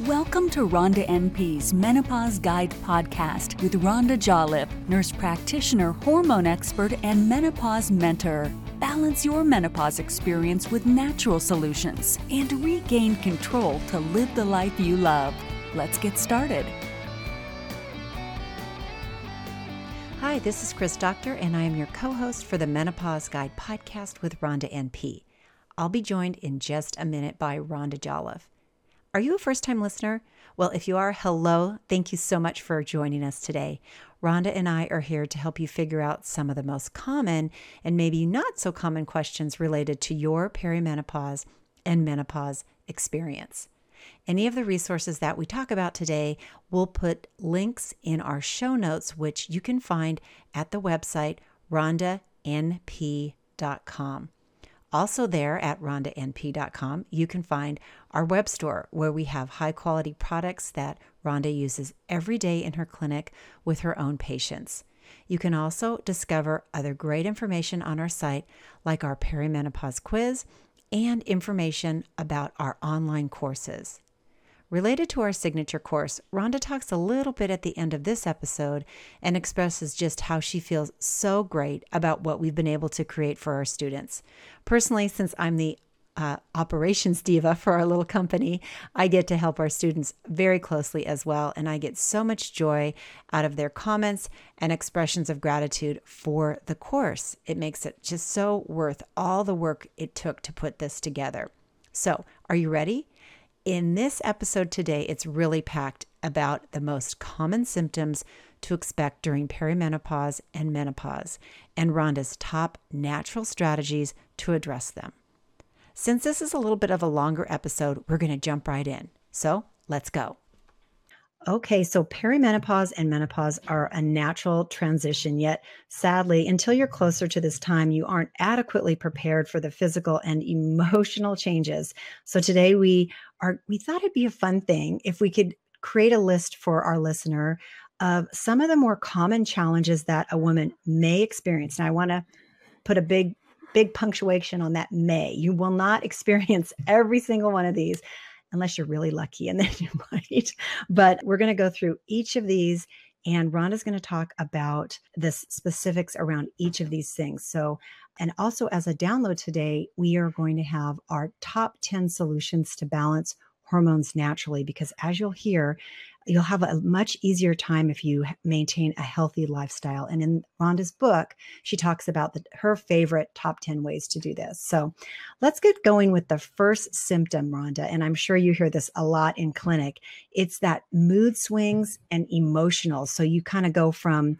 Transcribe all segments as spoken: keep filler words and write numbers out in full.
Welcome to Rhonda N P's Menopause Guide podcast with Rhonda Jolliffe, nurse practitioner, hormone expert, and menopause mentor. Balance your menopause experience with natural solutions and regain control to live the life you love. Let's get started. Hi, this is Chris Doctor, and I am your co-host for the Menopause Guide podcast with Rhonda N P. I'll be joined in just a minute by Rhonda Jolliffe. Are you a first-time listener? Well, if you are, hello. Thank you so much for joining us today. Rhonda and I are here to help you figure out some of the most common and maybe not so common questions related to your perimenopause and menopause experience. Any of the resources that we talk about today, we'll put links in our show notes, which you can find at the website Rhonda N P dot com. Also there at Rhonda N P dot com, you can find our web store where we have high-quality products that Rhonda uses every day in her clinic with her own patients. You can also discover other great information on our site, like our perimenopause quiz and information about our online courses. Related to our signature course, Rhonda talks a little bit at the end of this episode and expresses just how she feels so great about what we've been able to create for our students. Personally, since I'm the uh, operations diva for our little company, I get to help our students very closely as well, and I get so much joy out of their comments and expressions of gratitude for the course. It makes it just so worth all the work it took to put this together. So, are you ready? In this episode today, it's really packed about the most common symptoms to expect during perimenopause and menopause, and Rhonda's top natural strategies to address them. Since this is a little bit of a longer episode, we're going to jump right in. So let's go. Okay, so perimenopause and menopause are a natural transition, yet sadly, until you're closer to this time, you aren't adequately prepared for the physical and emotional changes. So today we are, we thought it'd be a fun thing if we could create a list for our listener of some of the more common challenges that a woman may experience. And I want to put a big, big punctuation on that may. You will not experience every single one of these, unless you're really lucky, and then you might. But we're going to go through each of these, and Rhonda's going to talk about the specifics around each of these things. So, and also as a download today, we are going to have our top ten solutions to balance hormones naturally, because as you'll hear, you'll have a much easier time if you maintain a healthy lifestyle. And in Rhonda's book, she talks about the, her favorite top ten ways to do this. So let's get going with the first symptom, Rhonda. And I'm sure you hear this a lot in clinic. It's that mood swings and emotional. So you kind of go from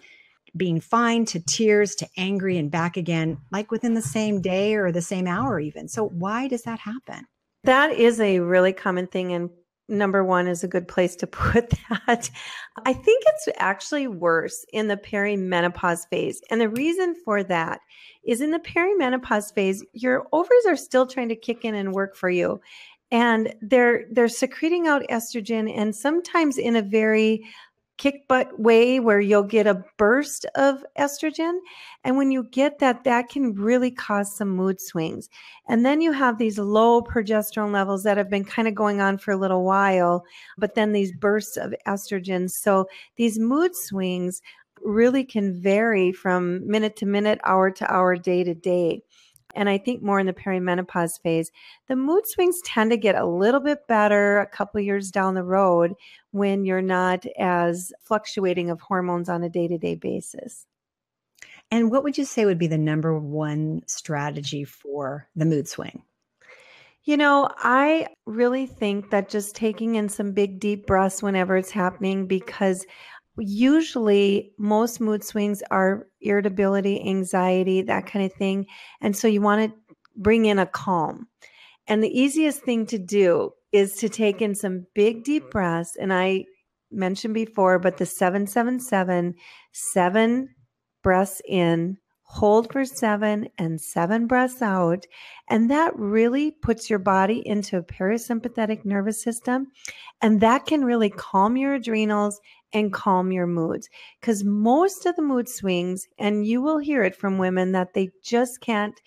being fine to tears to angry and back again, like within the same day or the same hour even. So why does that happen? That is a really common thing, and number one is a good place to put that. I think it's actually worse in the perimenopause phase. And the reason for that is in the perimenopause phase, your ovaries are still trying to kick in and work for you. And they're they're secreting out estrogen, and sometimes in a very kick butt way where you'll get a burst of estrogen. And when you get that, that can really cause some mood swings. And then you have these low progesterone levels that have been kind of going on for a little while, but then these bursts of estrogen. So these mood swings really can vary from minute to minute, hour to hour, day to day. And I think more in the perimenopause phase, the mood swings tend to get a little bit better a couple years down the road when you're not as fluctuating of hormones on a day-to-day basis. And what would you say would be the number one strategy for the mood swing? You know, I really think that just taking in some big, deep breaths whenever it's happening, because usually most mood swings are irritability, anxiety, that kind of thing. And so you want to bring in a calm. And the easiest thing to do is to take in some big, deep breaths. And I mentioned before, but the seven seven seven, seven breaths in, hold for seven, and seven breaths out. And that really puts your body into a parasympathetic nervous system. And that can really calm your adrenals and calm your moods, because most of the mood swings, and you will hear it from women that they just can't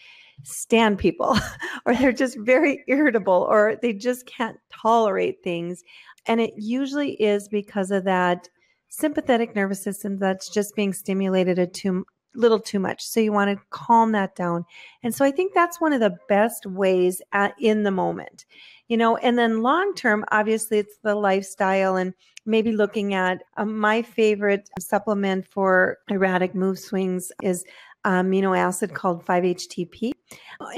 stand people, or they're just very irritable, or they just can't tolerate things. And it usually is because of that sympathetic nervous system that's just being stimulated a too little too much. So you want to calm that down. And so I think that's one of the best ways at, in the moment, you know, and then long-term, obviously it's the lifestyle and maybe looking at um, my favorite supplement for erratic mood swings is amino acid called five H T P.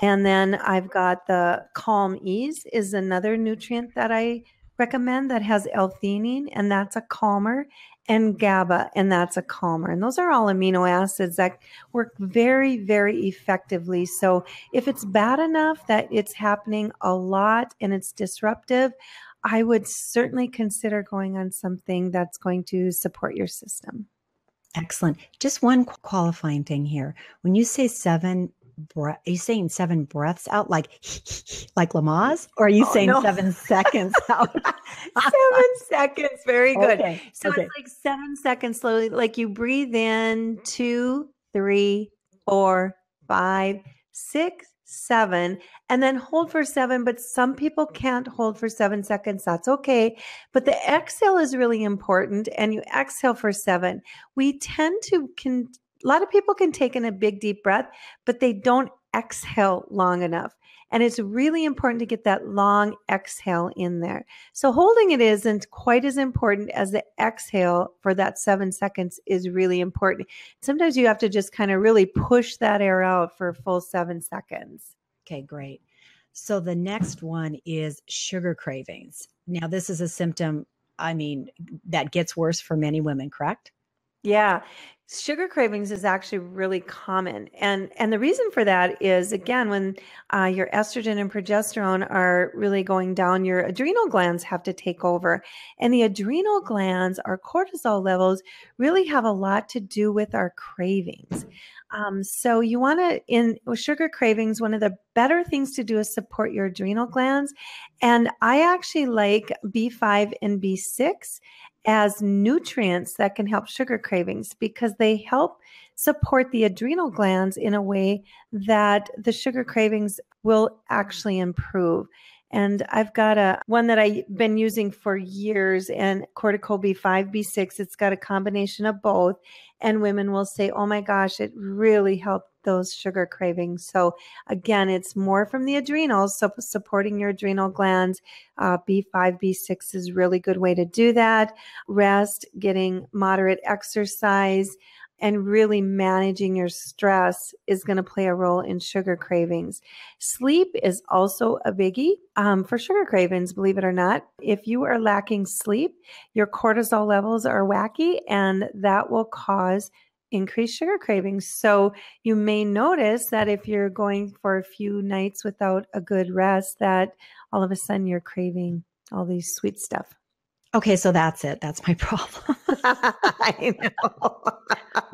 And then I've got the Calm Ease is another nutrient that I recommend that has L-theanine, and that's a calmer, and GABA, and that's a calmer. And those are all amino acids that work very, very effectively. So if it's bad enough that it's happening a lot and it's disruptive, I would certainly consider going on something that's going to support your system. Excellent. Just one qualifying thing here. When you say seven breath, are you saying seven breaths out like like Lamaze, or are you oh, saying no. seven seconds out? Seven seconds. Very good. Okay. So okay. It's like seven seconds slowly. Like you breathe in two, three, four, five, six, seven, and then hold for seven. But some people can't hold for seven seconds. That's okay. But the exhale is really important, and you exhale for seven. We tend to can. A lot of people can take in a big, deep breath, but they don't exhale long enough. And it's really important to get that long exhale in there. So holding it isn't quite as important as the exhale for that seven seconds is really important. Sometimes you have to just kind of really push that air out for a full seven seconds. Okay, great. So the next one is sugar cravings. Now, this is a symptom, I mean, that gets worse for many women, correct? Yeah. Sugar cravings is actually really common. And, and the reason for that is, again, when uh, your estrogen and progesterone are really going down, your adrenal glands have to take over. And the adrenal glands, our cortisol levels, really have a lot to do with our cravings. Um, so you want to, in with sugar cravings, one of the better things to do is support your adrenal glands. And I actually like B five and B six as nutrients that can help sugar cravings, because they help support the adrenal glands in a way that the sugar cravings will actually improve. And I've got a one that I've been using for years, and Cortical B five, B six, it's got a combination of both. And women will say, oh my gosh, it really helped those sugar cravings. So again, it's more from the adrenals. So supporting your adrenal glands, uh, B five, B six is a really good way to do that. Rest, getting moderate exercise, and really managing your stress is going to play a role in sugar cravings. Sleep is also a biggie um, for sugar cravings, believe it or not. If you are lacking sleep, your cortisol levels are wacky, and that will cause increased sugar cravings. So you may notice that if you're going for a few nights without a good rest, that all of a sudden you're craving all these sweet stuff. Okay, so that's it. That's my problem. I know.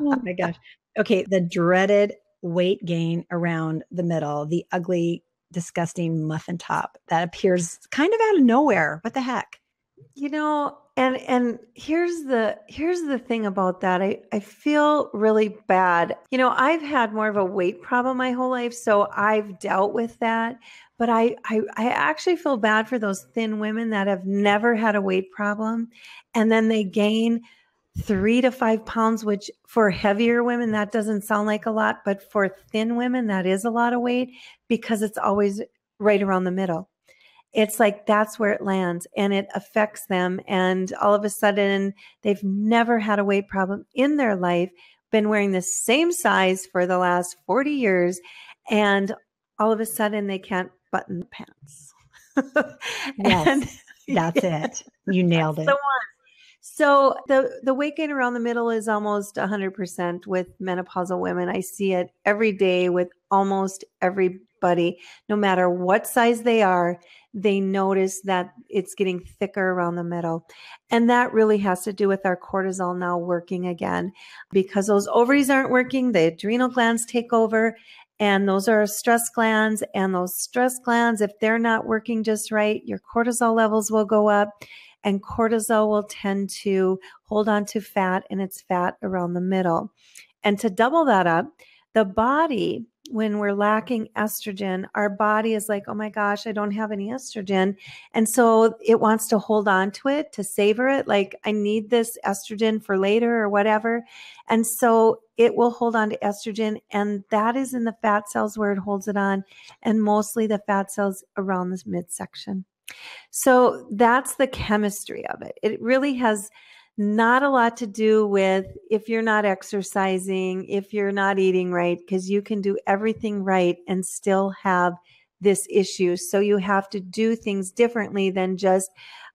Oh my gosh. Okay, the dreaded weight gain around the middle, the ugly, disgusting muffin top that appears kind of out of nowhere. What the heck? You know, and and here's the here's the thing about that. I, I feel really bad. You know, I've had more of a weight problem my whole life, so I've dealt with that. But I, I, I actually feel bad for those thin women that have never had a weight problem, and then they gain three to five pounds, which for heavier women, that doesn't sound like a lot, but for thin women, that is a lot of weight, because it's always right around the middle. It's like, that's where it lands, and it affects them. And all of a sudden they've never had a weight problem in their life, been wearing the same size for the last forty years. And all of a sudden they can't button the pants. Yes, and, that's yeah, it. You nailed it. The one. So the, the weight gain around the middle is almost one hundred percent with menopausal women. I see it every day with almost everybody. No matter what size they are, they notice that it's getting thicker around the middle. And that really has to do with our cortisol now working again, because those ovaries aren't working, the adrenal glands take over. And those are stress glands, and those stress glands, if they're not working just right, your cortisol levels will go up, and cortisol will tend to hold on to fat, and it's fat around the middle. And to double that up, the body when we're lacking estrogen, our body is like, oh my gosh, I don't have any estrogen. And so it wants to hold on to it, to savor it. Like, I need this estrogen for later or whatever. And so it will hold on to estrogen. And that is in the fat cells where it holds it on. And mostly the fat cells around this midsection. So that's the chemistry of it. It really has not a lot to do with if you're not exercising, if you're not eating right, because you can do everything right and still have this issue. So you have to do things differently than just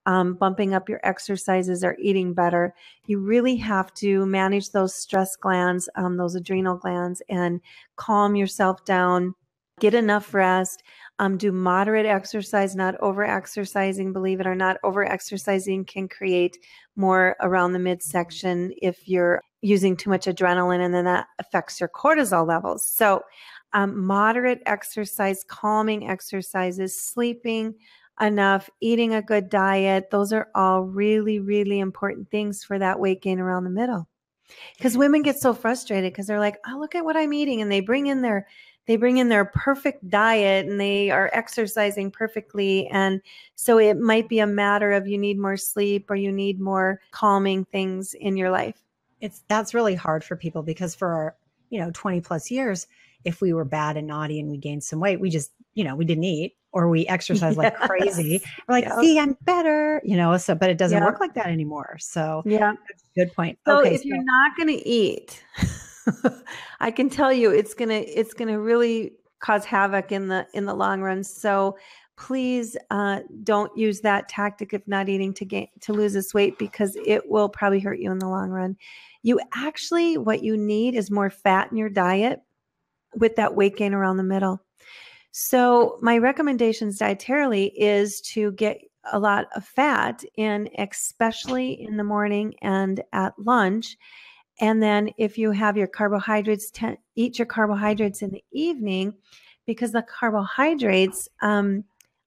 um, bumping up your exercises or eating better. You really have to manage those stress glands, um, those adrenal glands, and calm yourself down. Get enough rest, um, do moderate exercise, not over-exercising. Believe it or not, over-exercising can create more around the midsection if you're using too much adrenaline, and then that affects your cortisol levels. So um, moderate exercise, calming exercises, sleeping enough, eating a good diet. Those are all really, really important things for that weight gain around the middle. Because women get so frustrated because they're like, oh, look at what I'm eating. And they bring in their They bring in their perfect diet and they are exercising perfectly. And so it might be a matter of you need more sleep or you need more calming things in your life. It's that's really hard for people because for our, you know, twenty plus years, if we were bad and naughty and we gained some weight, we just, you know, we didn't eat or we exercised yes. like crazy. We're like, yep. see, I'm better, you know, so, but it doesn't yep. work like that anymore. So yeah, that's a good point. So okay, if so you're not going to eat, I can tell you it's going to, it's going to really cause havoc in the, in the long run. So please uh, don't use that tactic of not eating to gain, to lose this weight, because it will probably hurt you in the long run. You actually, what you need is more fat in your diet with that weight gain around the middle. So my recommendations dietarily is to get a lot of fat in, especially in the morning and at lunch. And then if you have your carbohydrates, eat your carbohydrates in the evening, because the carbohydrates um,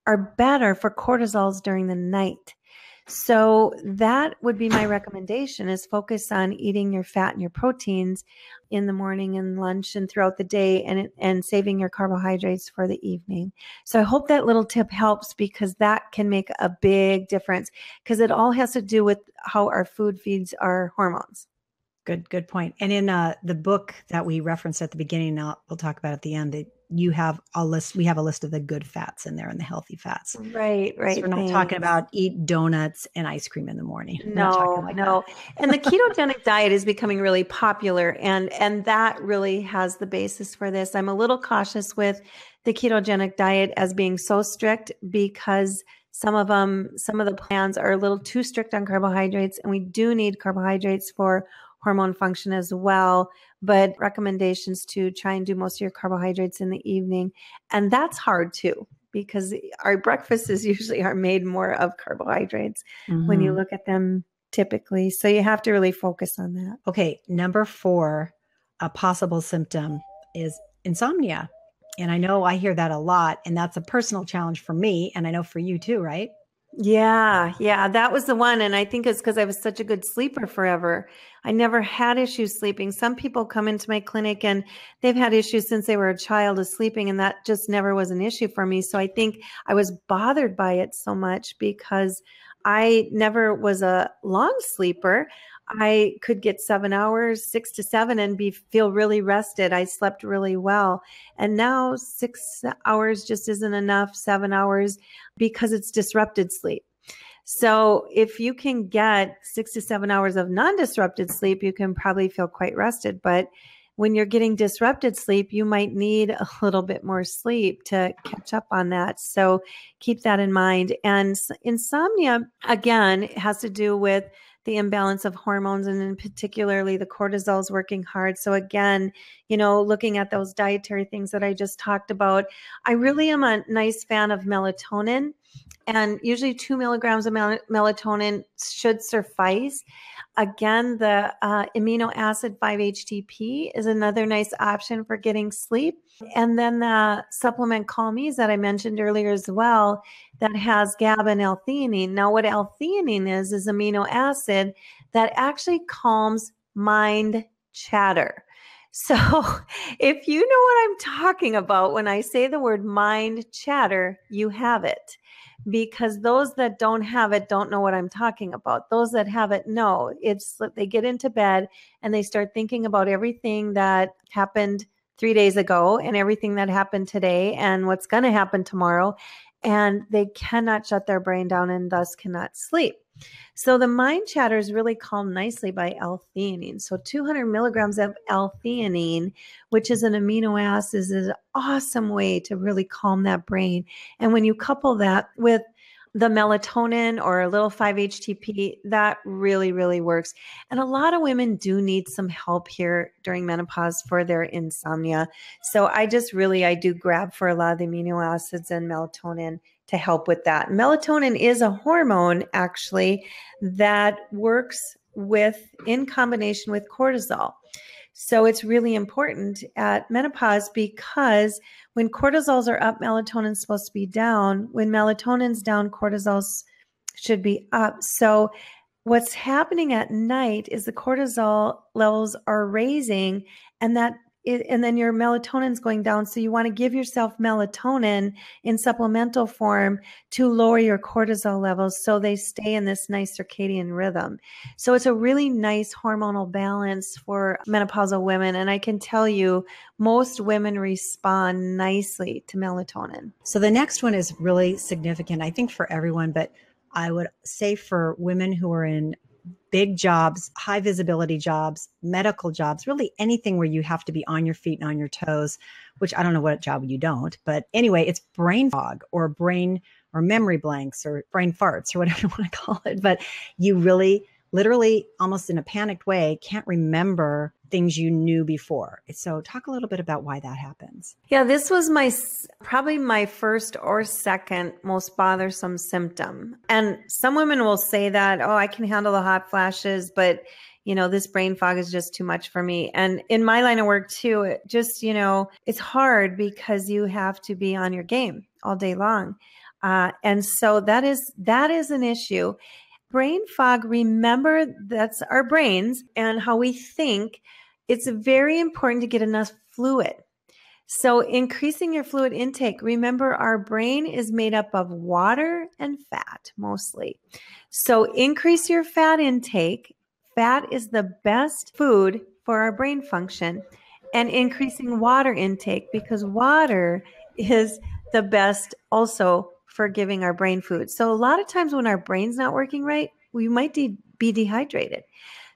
are better for cortisols during the night. So that would be my recommendation, is focus on eating your fat and your proteins in the morning and lunch and throughout the day, and, and saving your carbohydrates for the evening. So I hope that little tip helps, because that can make a big difference, because it all has to do with how our food feeds our hormones. Good, good point. And in uh, the book that we referenced at the beginning, now we'll talk about at the end, that you have a list, we have a list of the good fats in there and the healthy fats. Right, right. So we're not thanks. talking about eat donuts and ice cream in the morning. We're no, like no. And the ketogenic diet is becoming really popular, and, and that really has the basis for this. I'm a little cautious with the ketogenic diet as being so strict, because Some of them, some of the plans are a little too strict on carbohydrates, and we do need carbohydrates for hormone function as well. But recommendations to try and do most of your carbohydrates in the evening. And that's hard too, because our breakfasts usually are made more of carbohydrates mm-hmm. when you look at them typically. So you have to really focus on that. Okay. Number four, a possible symptom is insomnia. And I know I hear that a lot, and that's a personal challenge for me. And I know for you too, right? Yeah. Yeah. That was the one. And I think it's because I was such a good sleeper forever. I never had issues sleeping. Some people come into my clinic and they've had issues since they were a child of sleeping, and that just never was an issue for me. So I think I was bothered by it so much because I never was a long sleeper. I could get seven hours, six to seven, and be feel really rested. I slept really well. And now six hours just isn't enough, seven hours, because it's disrupted sleep. So if you can get six to seven hours of non-disrupted sleep, you can probably feel quite rested. But when you're getting disrupted sleep, you might need a little bit more sleep to catch up on that. So keep that in mind. And insomnia, again, has to do with the imbalance of hormones, and in particularly the cortisol is working hard. So again, you know, looking at those dietary things that I just talked about, I really am a nice fan of melatonin, and usually two milligrams of mel melatonin should suffice. Again, the uh, amino acid five H T P is another nice option for getting sleep. And then the supplement Calm Ease that I mentioned earlier as well, that has GABA and L-theanine. Now what L-theanine is, is amino acid that actually calms mind chatter. So if you know what I'm talking about when I say the word mind chatter, you have it. Because those that don't have it don't know what I'm talking about. Those that have it know. It's that they get into bed and they start thinking about everything that happened three days ago and everything that happened today and what's going to happen tomorrow. And they cannot shut their brain down and thus cannot sleep. So the mind chatter is really calmed nicely by L-theanine. So two hundred milligrams of L-theanine, which is an amino acid, is an awesome way to really calm that brain. And when you couple that with the melatonin or a little five H T P, that really, really works. And a lot of women do need some help here during menopause for their insomnia. So I just really, I do grab for a lot of the amino acids and melatonin to help with that. Melatonin is a hormone actually that works with, in combination with cortisol. So it's really important at menopause because when cortisols are up, melatonin's supposed to be down. When melatonin's down, cortisols should be up. So what's happening at night is the cortisol levels are raising, and that it, and then your melatonin's going down. So you want to give yourself melatonin in supplemental form to lower your cortisol levels so they stay in this nice circadian rhythm. So it's a really nice hormonal balance for menopausal women. And I can tell you, most women respond nicely to melatonin. So the next one is really significant, I think, for everyone, but I would say for women who are in big jobs, high visibility jobs, medical jobs, really anything where you have to be on your feet and on your toes, which I don't know what job you don't, but anyway, it's brain fog or brain or memory blanks or brain farts or whatever you want to call it. But you really, literally almost in a panicked way, can't remember things you knew before. So talk a little bit about why that happens. Yeah, this was my probably my first or second most bothersome symptom. And some women will say that, oh, I can handle the hot flashes, but you know, this brain fog is just too much for me. And in my line of work too, it just, you know, it's hard because you have to be on your game all day long. Uh, and so that is that is an issue. Brain fog, remember, that's our brains and how we think. It's very important to get enough fluid. So increasing your fluid intake, remember our brain is made up of water and fat mostly. So increase your fat intake. Fat is the best food for our brain function, and increasing water intake because water is the best also for giving our brain food. So a lot of times when our brain's not working right, we might de- be dehydrated.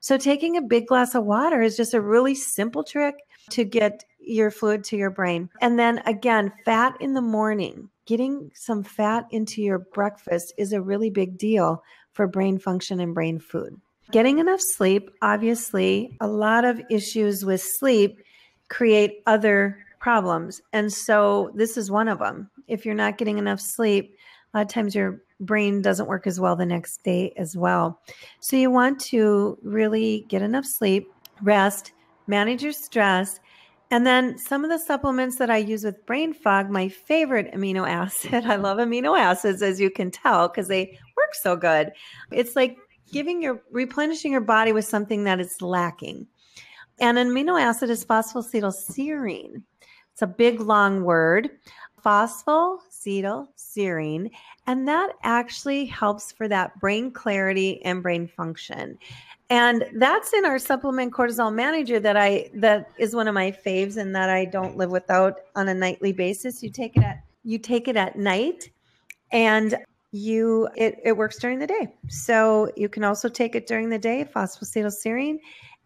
So taking a big glass of water is just a really simple trick to get your fluid to your brain. And then again, fat in the morning, getting some fat into your breakfast is a really big deal for brain function and brain food. Getting enough sleep, obviously, a lot of issues with sleep create other problems. And so this is one of them. If you're not getting enough sleep, a lot of times your brain doesn't work as well the next day as well. So you want to really get enough sleep, rest, manage your stress. And then some of the supplements that I use with brain fog, my favorite amino acid, I love amino acids, as you can tell, because they work so good. It's like giving your, replenishing your body with something that is lacking. And an amino acid is phosphatidylserine. It's a big, long word. Phosphatidylserine, and that actually helps for that brain clarity and brain function. And that's in our supplement Cortisol Manager that I that is one of my faves and that I don't live without on a nightly basis. You take it at you take it at night and you it, it works during the day. So you can also take it during the day, phosphatidylserine.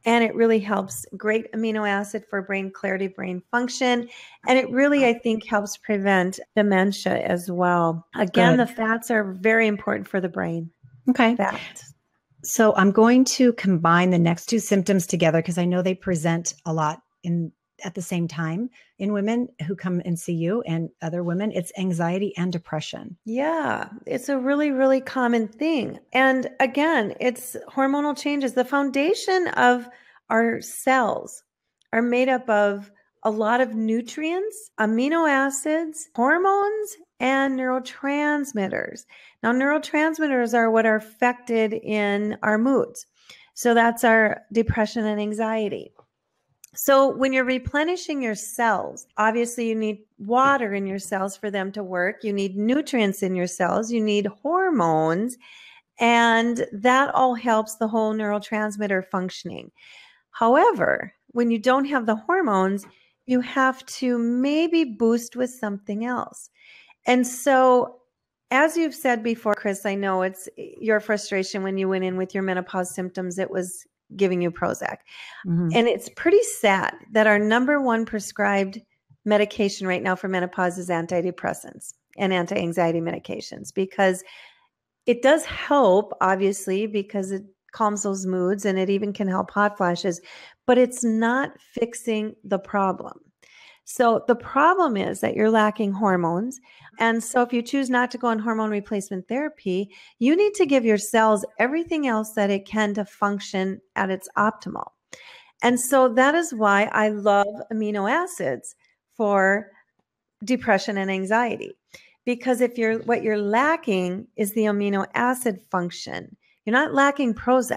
And it really helps, great amino acid for brain clarity, brain function. And it really, I think, helps prevent dementia as well. Again, good. The fats are very important for the brain. Okay. Fats. So I'm going to combine the next two symptoms together because I know they present a lot in at the same time in women who come and see you and other women. It's anxiety and depression. Yeah, it's a really, really common thing. And again, it's hormonal changes. The foundation of our cells are made up of a lot of nutrients, amino acids, hormones, and neurotransmitters. Now, neurotransmitters are what are affected in our moods. So that's our depression and anxiety. So when you're replenishing your cells, obviously you need water in your cells for them to work. You need nutrients in your cells. You need hormones. And that all helps the whole neurotransmitter functioning. However, when you don't have the hormones, you have to maybe boost with something else. And so, as you've said before, Chris, I know it's your frustration when you went in with your menopause symptoms, it was giving you Prozac. Mm-hmm. And it's pretty sad that our number one prescribed medication right now for menopause is antidepressants and anti-anxiety medications, because it does help, obviously, because it calms those moods and it even can help hot flashes, but it's not fixing the problem. So the problem is that you're lacking hormones. And so if you choose not to go on hormone replacement therapy, you need to give your cells everything else that it can to function at its optimal. And so that is why I love amino acids for depression and anxiety, because if you're, what you're lacking is the amino acid function. You're not lacking Prozac.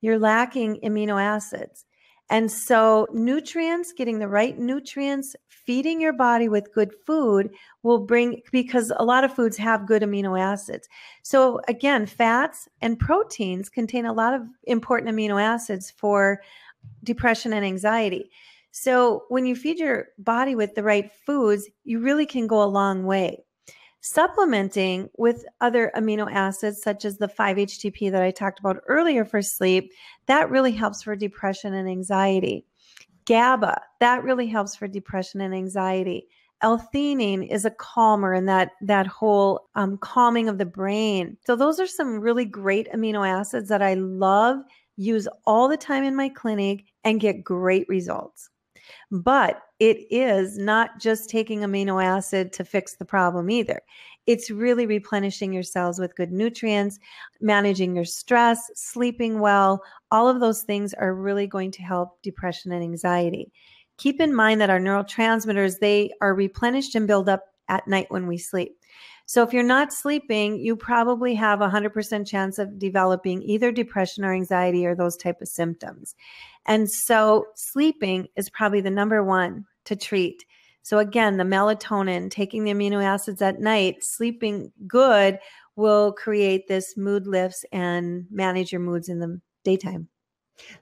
You're lacking amino acids. And so nutrients, getting the right nutrients, feeding your body with good food will bring, because a lot of foods have good amino acids. So again, fats and proteins contain a lot of important amino acids for depression and anxiety. So when you feed your body with the right foods, you really can go a long way. Supplementing with other amino acids, such as the five H T P that I talked about earlier for sleep, that really helps for depression and anxiety. GABA, that really helps for depression and anxiety. L-theanine is a calmer, and that, that whole um, calming of the brain. So those are some really great amino acids that I love, use all the time in my clinic, and get great results. But it is not just taking amino acid to fix the problem either. It's really replenishing your cells with good nutrients, managing your stress, sleeping well. All of those things are really going to help depression and anxiety. Keep in mind that our neurotransmitters, they are replenished and build up at night when we sleep. So if you're not sleeping, you probably have a one hundred percent chance of developing either depression or anxiety or those type of symptoms. And so sleeping is probably the number one to treat. So again, the melatonin, taking the amino acids at night, sleeping good will create this mood lifts and manage your moods in the daytime.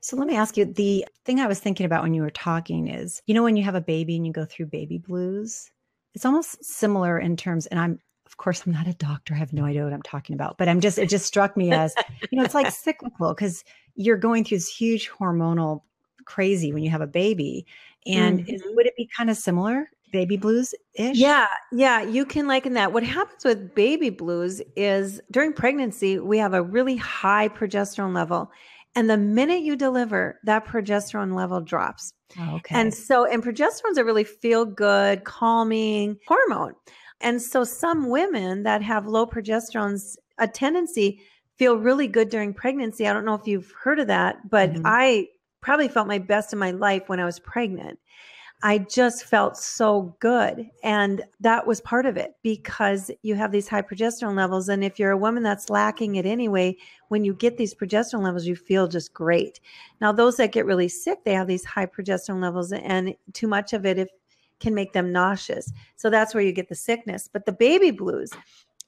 So let me ask you, the thing I was thinking about when you were talking is, you know, when you have a baby and you go through baby blues, it's almost similar in terms, and I'm, of course, I'm not a doctor. I have no idea what I'm talking about, but I'm just, it just struck me as, you know, it's like cyclical, because you're going through this huge hormonal crazy when you have a baby. And mm-hmm. is, would it be kind of similar? Baby blues-ish? Yeah. Yeah. You can liken that. What happens with baby blues is during pregnancy, we have a really high progesterone level. And the minute you deliver, that progesterone level drops. Oh, okay. And so, and progesterone's a really feel good, calming hormone. And so some women that have low progesterone's a tendency feel really good during pregnancy. I don't know if you've heard of that, but mm-hmm. I probably felt my best in my life when I was pregnant. I just felt so good. And that was part of it, because you have these high progesterone levels. And if you're a woman that's lacking it anyway, when you get these progesterone levels, you feel just great. Now, those that get really sick, they have these high progesterone levels, and too much of it, if can make them nauseous. So that's where you get the sickness. But the baby blues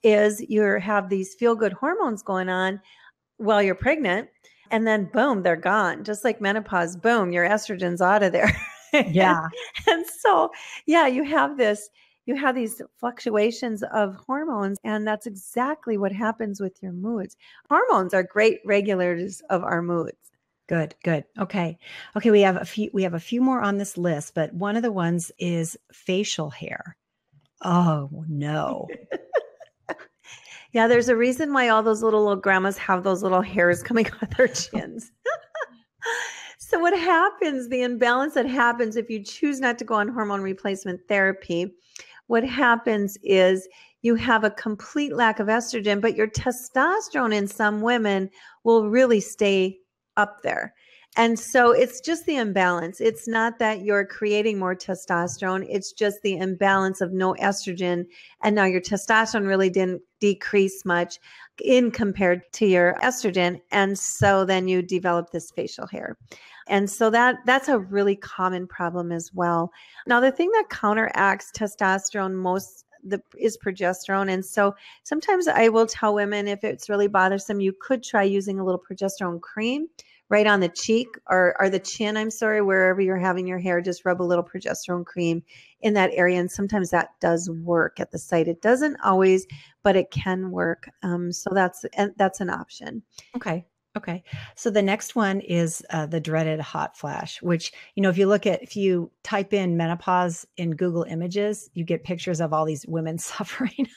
is you have these feel-good hormones going on while you're pregnant, and then boom, they're gone. Just like menopause, boom, your estrogen's out of there. Yeah. and, and so, yeah, you have this, you have these fluctuations of hormones, and that's exactly what happens with your moods. Hormones are great regulators of our moods. Good, good. Okay. Okay. We have a few, we have a few more on this list, but one of the ones is facial hair. Oh no. Yeah. There's a reason why all those little, little grandmas have those little hairs coming out their chins. So what happens, the imbalance that happens if you choose not to go on hormone replacement therapy, what happens is you have a complete lack of estrogen, but your testosterone in some women will really stay up there. And so it's just the imbalance. It's not that you're creating more testosterone. It's just the imbalance of no estrogen. And now your testosterone really didn't decrease much in compared to your estrogen. And so then you develop this facial hair. And so that that's a really common problem as well. Now, the thing that counteracts testosterone most The, is progesterone. And so sometimes I will tell women, if it's really bothersome, you could try using a little progesterone cream right on the cheek or, or the chin, I'm sorry, wherever you're having your hair, just rub a little progesterone cream in that area. And sometimes that does work at the site. It doesn't always, but it can work. Um, so that's, and that's an option. Okay. Okay. So the next one is uh, the dreaded hot flash, which, you know, if you look at, if you type in menopause in Google images, you get pictures of all these women suffering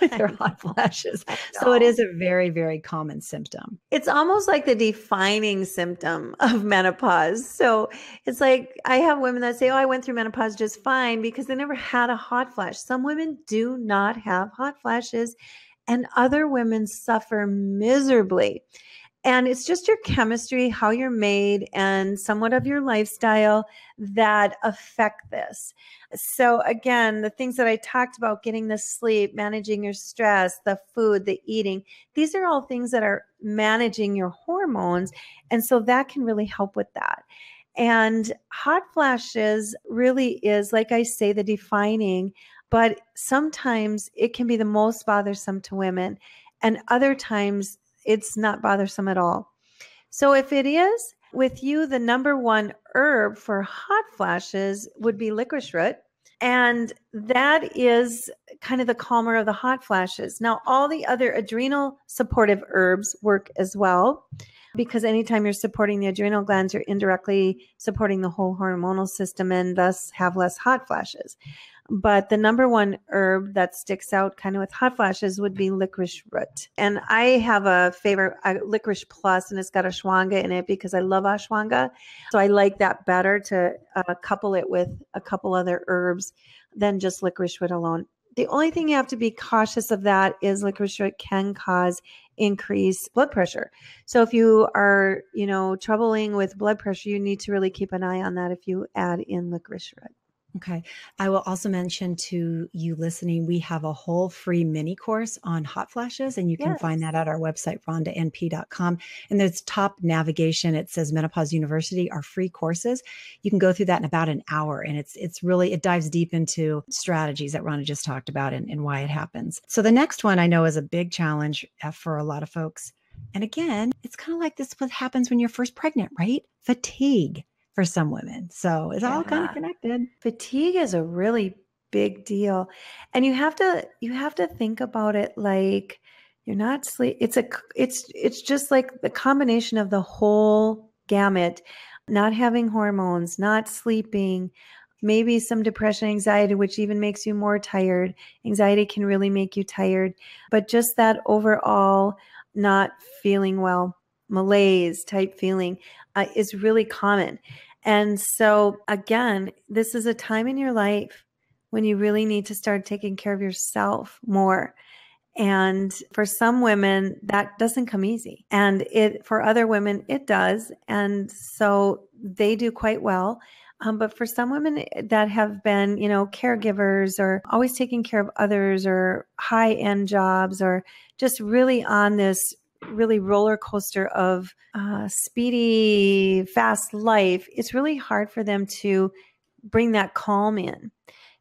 with their hot flashes. So it is a very, very common symptom. It's almost like the defining symptom of menopause. So it's like, I have women that say, oh, I went through menopause just fine because they never had a hot flash. Some women do not have hot flashes and other women suffer miserably. And it's just your chemistry, how you're made, and somewhat of your lifestyle that affect this. So again, the things that I talked about, getting the sleep, managing your stress, the food, the eating, these are all things that are managing your hormones. And so that can really help with that. And hot flashes really is, like I say, the defining, but sometimes it can be the most bothersome to women. And other times, it's not bothersome at all. So if it is with you, the number one herb for hot flashes would be licorice root. And that is kind of the calmer of the hot flashes. Now, all the other adrenal supportive herbs work as well, because anytime you're supporting the adrenal glands, you're indirectly supporting the whole hormonal system and thus have less hot flashes. But the number one herb that sticks out kind of with hot flashes would be licorice root. And I have a favorite, uh, Licorice Plus, and it's got ashwagandha in it because I love ashwagandha. So I like that better to uh, couple it with a couple other herbs than just licorice root alone. The only thing you have to be cautious of that is licorice root can cause increased blood pressure. So if you are, you know, troubling with blood pressure, you need to really keep an eye on that if you add in licorice root. Okay. I will also mention to you listening, we have a whole free mini course on hot flashes, and you can yes. find that at our website, Rhonda N P dot com. And there's top navigation. It says Menopause University, our free courses. You can go through that in about an hour. And it's, it's really, it dives deep into strategies that Rhonda just talked about and, and why it happens. So the next one I know is a big challenge for a lot of folks. And again, it's kind of like this, what happens when you're first pregnant, right? Fatigue. For some women. So it's yeah. all kind of connected. Fatigue is a really big deal. And you have to, you have to think about it like you're not sleep. It's a, it's, it's just like the combination of the whole gamut, not having hormones, not sleeping, maybe some depression, anxiety, which even makes you more tired. Anxiety can really make you tired, but just that overall not feeling well, malaise type feeling uh, is really common. And so again, this is a time in your life when you really need to start taking care of yourself more. And for some women, that doesn't come easy. And it, for other women, it does. And so they do quite well. Um, but for some women that have been, you know, caregivers or always taking care of others or high-end jobs or just really on this really roller coaster of uh, speedy, fast life, it's really hard for them to bring that calm in.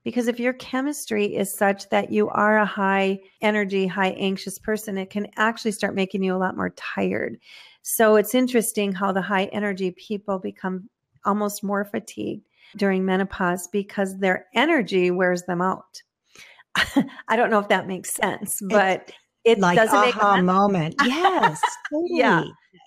Because if your chemistry is such that you are a high energy, high anxious person, it can actually start making you a lot more tired. So it's interesting how the high energy people become almost more fatigued during menopause because their energy wears them out. I don't know if that makes sense, but it like doesn't make a moment. Yes. Totally. Yeah.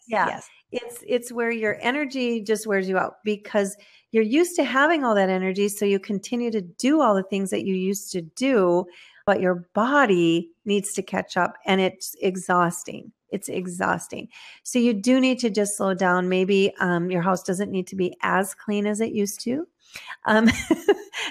Yeah. Yes. It's, it's where your energy just wears you out because you're used to having all that energy. So you continue to do all the things that you used to do, but your body needs to catch up and it's exhausting. It's exhausting. So you do need to just slow down. Maybe um, your house doesn't need to be as clean as it used to. Um,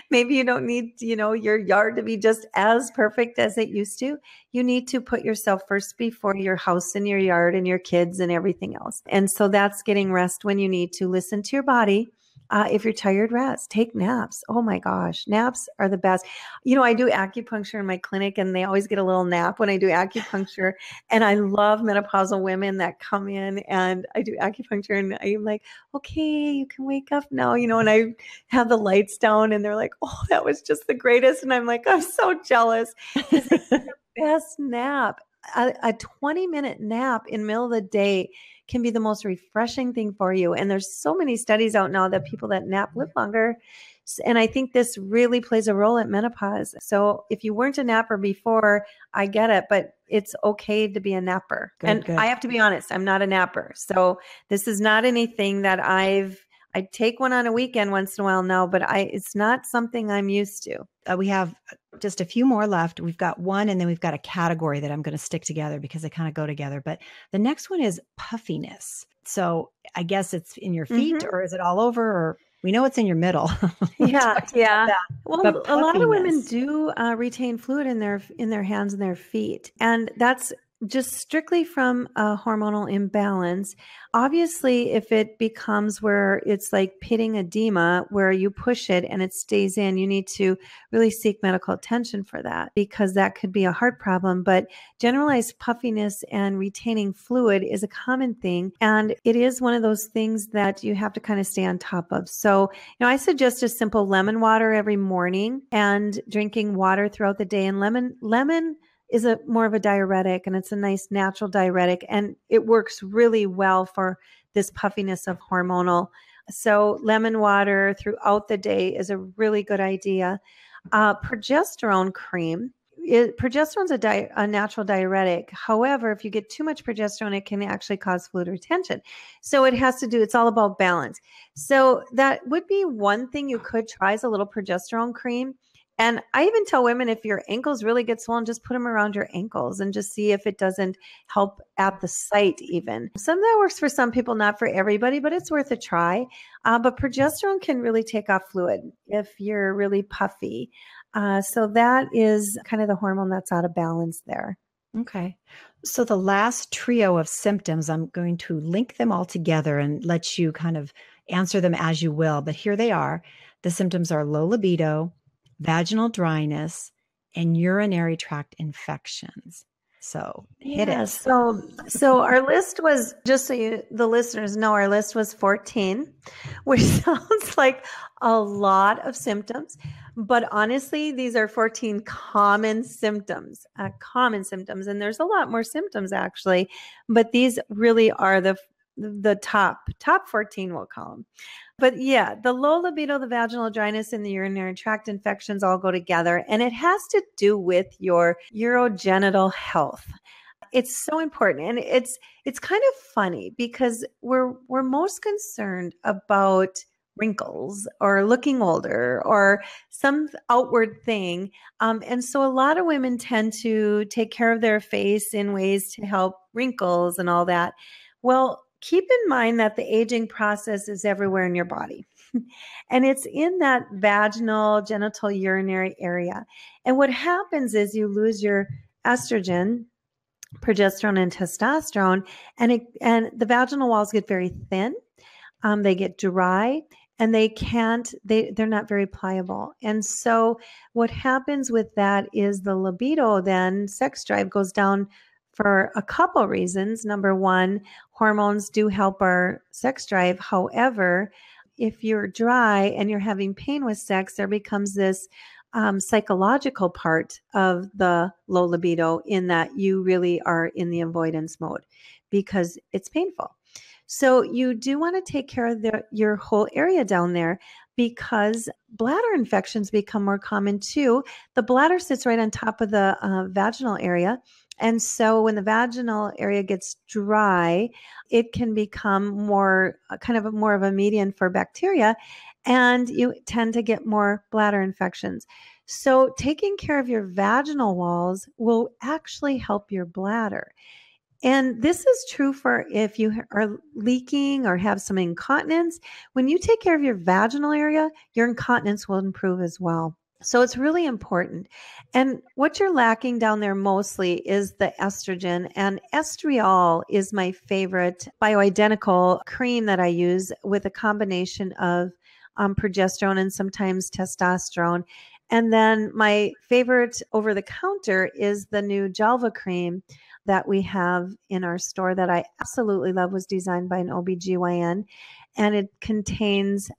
maybe you don't need, you know, your yard to be just as perfect as it used to. You need to put yourself first before your house and your yard and your kids and everything else. And so that's getting rest when you need to. Listen to your body. Uh, if you're tired, rest. Take naps. Oh my gosh, naps are the best. You know, I do acupuncture in my clinic, and they always get a little nap when I do acupuncture. And I love menopausal women that come in, and I do acupuncture, and I'm like, okay, you can wake up now, you know. And I have the lights down, and they're like, oh, that was just the greatest. And I'm like, I'm so jealous. It's the best nap. A, a twenty minute nap in the middle of the day can be the most refreshing thing for you. And there's so many studies out now that people that nap live longer. And I think this really plays a role at menopause. So if you weren't a napper before, I get it, but it's okay to be a napper. Good, and good. I have to be honest, I'm not a napper. So this is not anything that I've, I take one on a weekend once in a while now, but I, it's not something I'm used to. Uh, we have just a few more left. We've got one, and then we've got a category that I'm going to stick together because they kind of go together. But the next one is puffiness. So I guess it's in your feet, mm-hmm. or is it all over, or we know it's in your middle. Yeah. Yeah. Well, a lot of women do uh, retain fluid in their, in their hands and their feet. And that's just strictly from a hormonal imbalance. Obviously, if it becomes where it's like pitting edema, where you push it and it stays in, you need to really seek medical attention for that, because that could be a heart problem. But generalized puffiness and retaining fluid is a common thing. And it is one of those things that you have to kind of stay on top of. So, you know, I suggest a simple lemon water every morning and drinking water throughout the day. And lemon, lemon, is a more of a diuretic, and it's a nice natural diuretic, and it works really well for this puffiness of hormonal. So lemon water throughout the day is a really good idea. Uh, progesterone cream. It, progesterone's a, di, a natural diuretic. However, if you get too much progesterone, it can actually cause fluid retention. So it has to do, it's all about balance. So that would be one thing you could try, is a little progesterone cream. And I even tell women, if your ankles really get swollen, just put them around your ankles and just see if it doesn't help at the site even. Some of that works for some people, not for everybody, but it's worth a try. Uh, but progesterone can really take off fluid if you're really puffy. Uh, so that is kind of the hormone that's out of balance there. Okay. So the last trio of symptoms, I'm going to link them all together and let you kind of answer them as you will. But here they are. The symptoms are low libido, vaginal dryness, and urinary tract infections. So hit yeah, it. So, so our list was, just so you, the listeners know, our list was fourteen, which sounds like a lot of symptoms, but honestly, these are fourteen common symptoms, uh, common symptoms. And there's a lot more symptoms actually, but these really are the the top, top fourteen, we'll call them. But yeah, the low libido, the vaginal dryness, and the urinary tract infections all go together. And it has to do with your urogenital health. It's so important. And it's, it's kind of funny because we're, we're most concerned about wrinkles or looking older or some outward thing. Um, and so a lot of women tend to take care of their face in ways to help wrinkles and all that. Well, keep in mind that the aging process is everywhere in your body, and it's in that vaginal, genital, urinary area. And what happens is you lose your estrogen, progesterone, and testosterone, and it, and the vaginal walls get very thin. Um, they get dry, and they can't, they, they're not very pliable. And so what happens with that is the libido, then sex drive, goes down for a couple reasons. Number one, hormones do help our sex drive. However, if you're dry and you're having pain with sex, there becomes this um, psychological part of the low libido, in that you really are in the avoidance mode because it's painful. So you do want to take care of the, your whole area down there, because bladder infections become more common too. The bladder sits right on top of the uh, vaginal area. And so when the vaginal area gets dry, it can become more kind of a, more of a median for bacteria, and you tend to get more bladder infections. So taking care of your vaginal walls will actually help your bladder. And this is true for if you are leaking or have some incontinence. When you take care of your vaginal area, your incontinence will improve as well. So it's really important. And what you're lacking down there mostly is the estrogen, and Estriol is my favorite bioidentical cream that I use with a combination of um, progesterone and sometimes testosterone. And then my favorite over-the-counter is the new Jalva cream that we have in our store that I absolutely love, was designed by an O B G Y N, and it contains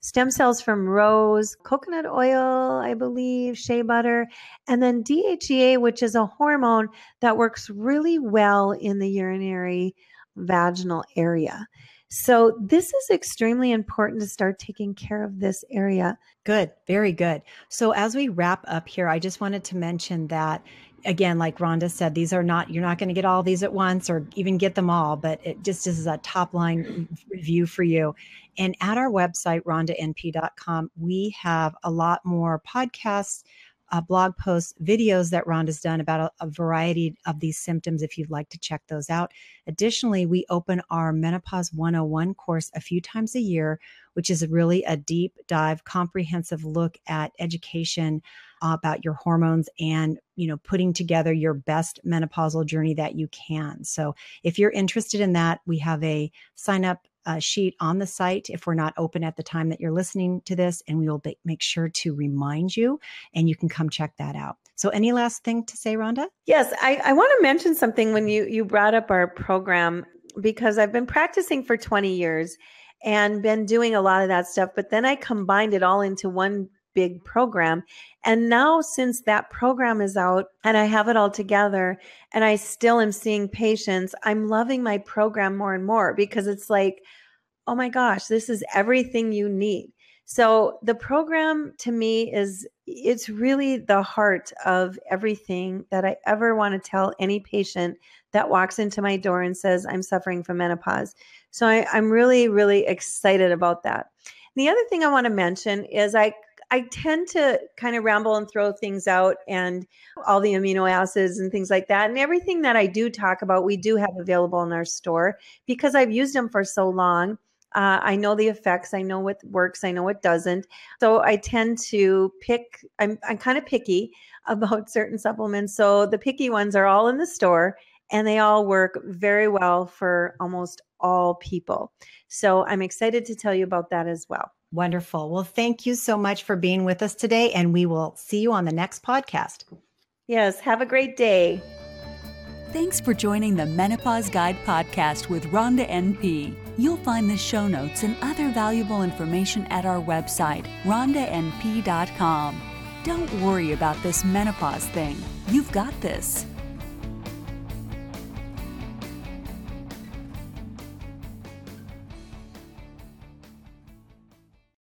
stem cells from rose, coconut oil, I believe, shea butter, and then D H E A, which is a hormone that works really well in the urinary vaginal area. So this is extremely important to start taking care of this area. Good. Very good. So as we wrap up here, I just wanted to mention that, again, like Rhonda said, these are not, you're not going to get all these at once or even get them all, but it just this is a top line review for you. And at our website, Rhonda N P dot com, we have a lot more podcasts, Uh, blog posts, videos that Rhonda's done about a, a variety of these symptoms if you'd like to check those out. Additionally, we open our Menopause one oh one course a few times a year, which is really a deep dive, comprehensive look at education uh, about your hormones and, you know, putting together your best menopausal journey that you can. So if you're interested in that, we have a sign up Uh, sheet on the site if we're not open at the time that you're listening to this, and we will be- make sure to remind you, and you can come check that out. So any last thing to say, Rhonda? Yes, I, I want to mention something when you, you brought up our program, because I've been practicing for twenty years and been doing a lot of that stuff, but then I combined it all into one big program. And now since that program is out and I have it all together and I still am seeing patients, I'm loving my program more and more, because it's like, oh my gosh, this is everything you need. So the program to me is, it's really the heart of everything that I ever want to tell any patient that walks into my door and says, I'm suffering from menopause. So I, I'm really, really excited about that. And the other thing I want to mention is I I tend to kind of ramble and throw things out, and all the amino acids and things like that. And everything that I do talk about, we do have available in our store, because I've used them for so long. Uh, I know the effects. I know what works. I know what doesn't. So I tend to pick, I'm, I'm kind of picky about certain supplements. So the picky ones are all in the store, and they all work very well for almost all people. So I'm excited to tell you about that as well. Wonderful. Well, thank you so much for being with us today, and we will see you on the next podcast. Yes, have a great day. Thanks for joining the Menopause Guide podcast with Rhonda N P. You'll find the show notes and other valuable information at our website, Rhonda N P dot com. Don't worry about this menopause thing. You've got this.